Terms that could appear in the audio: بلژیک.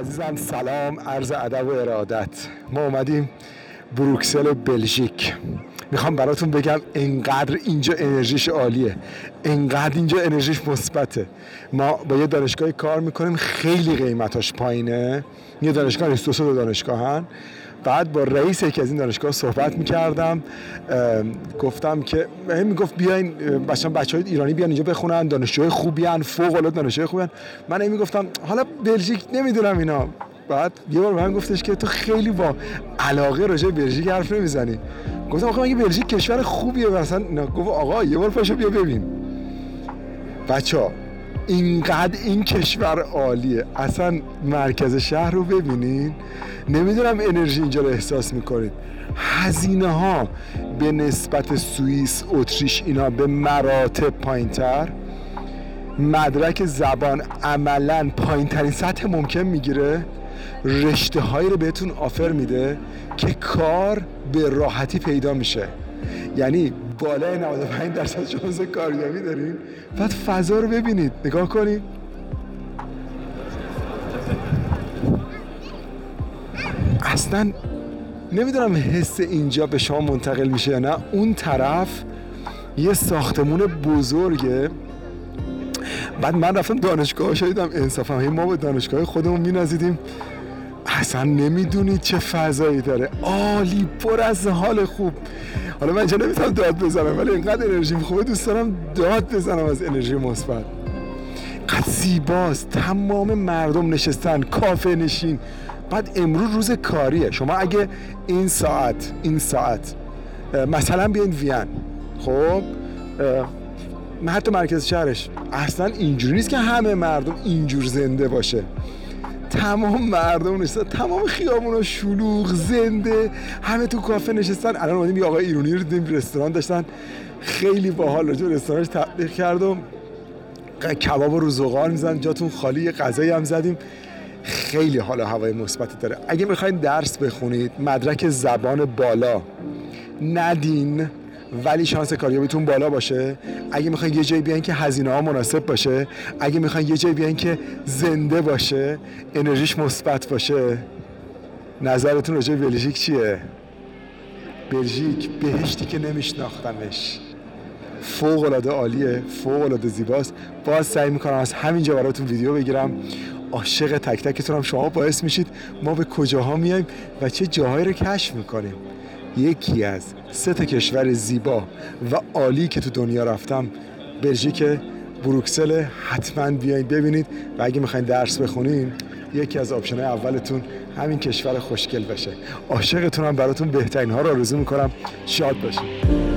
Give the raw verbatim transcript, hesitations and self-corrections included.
عزیزم سلام، عرض ادب و ارادت. ما اومدیم بروکسل و بلژیک. میخوام براتون بگم انقدر اینجا انرژیش عالیه، انقدر اینجا انرژیش مثبته. ما با یه دانشگاهی کار میکنیم، خیلی قیمتاش پایینه. یه دانشگاه نیست، دو سه دانشگاهن. بعد با رئیس یکی از این دانشگاه صحبت میکردم، گفتم که میگفت بیاین مثلا بچه‌های ایرانی بیان اینجا بخونن، دانشجوهای خوبیان، فوق العاده دانشجوهای خوبیان. من این میگفتم حالا بلژیک نمیدونم اینا. بعد یه بار به من گفتش که تو خیلی با علاقه راجع به بلژیک حرف نمیزنی. گفتم آخه مگه بلژیک کشور خوبیه مثلا؟ گفت آقا یه بار پاشو بیا ببین. بچه‌ها اینقدر این کشور عالیه، اصلا مرکز شهر رو ببینین، نمیدونم انرژی اینجا رو احساس میکنید. هزینه ها به نسبت سوئیس، اتریش اینا به مراتب پایینتر، مدرک زبان عملاً پایینترین سطح ممکن میگیره، رشته هایی رو بهتون آفر میده که کار به راحتی پیدا میشه. یعنی بالای نود و پنج درصد شانس کاریابی دارین. بعد فضا رو ببینید، نگاه کنید. اصلا نمیدونم حس اینجا به شما منتقل میشه یا نه. اون طرف یه ساختمون بزرگه. بعد من رفتم دانشگاه شدیدم، انصافا ما به دانشگاه خودمون می‌نازیدیم، اصلا نمیدونید چه فضایی داره، عالی، پر از حال خوب. حالا من اینجا نمیتونم داد بزنم، ولی اینقدر انرژی خوبه، دوست دارم داد بزنم از انرژی مثبت. قد زیباست، تمام مردم نشستن، کافه نشین. بعد امروز روز کاریه. شما اگه این ساعت این ساعت مثلا بیاین وین، خب حتی مرکز شهرش، اصلا اینجوری نیست که همه مردم اینجور زنده باشه. تمام مردم نشستن، تمام خیابونا شلوغ، زنده، همه تو کافه نشستن. الان اومدیم یه آقای ایرانی رو دیدیم رستوران داشتن، خیلی باحال، راجع به رستورانش تبلیغ کردم، کباب رو ذوق‌آن می‌زنن، جاتون خالی، یه غذایی هم زدیم. خیلی حال و هوای مثبتی داره. اگه می‌خواین درس بخونید، مدرک زبان بالا ندین ولی شانس کاریابیتون بالا باشه، اگه میخواین یه جایی بیاین که هزینه ها مناسب باشه، اگه میخواین یه جایی بیاین که زنده باشه، انرژیش مثبت باشه. نظرتون راجع به بلژیک چیه؟ بلژیک بهشتی که نمیشناختمش، فوق العاده عالیه، فوق العاده زیباست. باز سعی میکنم از همینجا براتون ویدیو بگیرم. عاشق تک تکتون هم شما باعث میشید ما به کجاها میایم و چه جاهایی رو کشف میکنیم. یکی از سه تا کشور زیبا و عالی که تو دنیا رفتم بلژیک، بروکسل. حتما بیاین ببینید و اگه میخواین درس بخونین، یکی از آپشن‌های اولتون همین کشور خوشگل بشه. عاشقتونم، براتون بهترین ها رو آرزو میکنم. شاد باشید.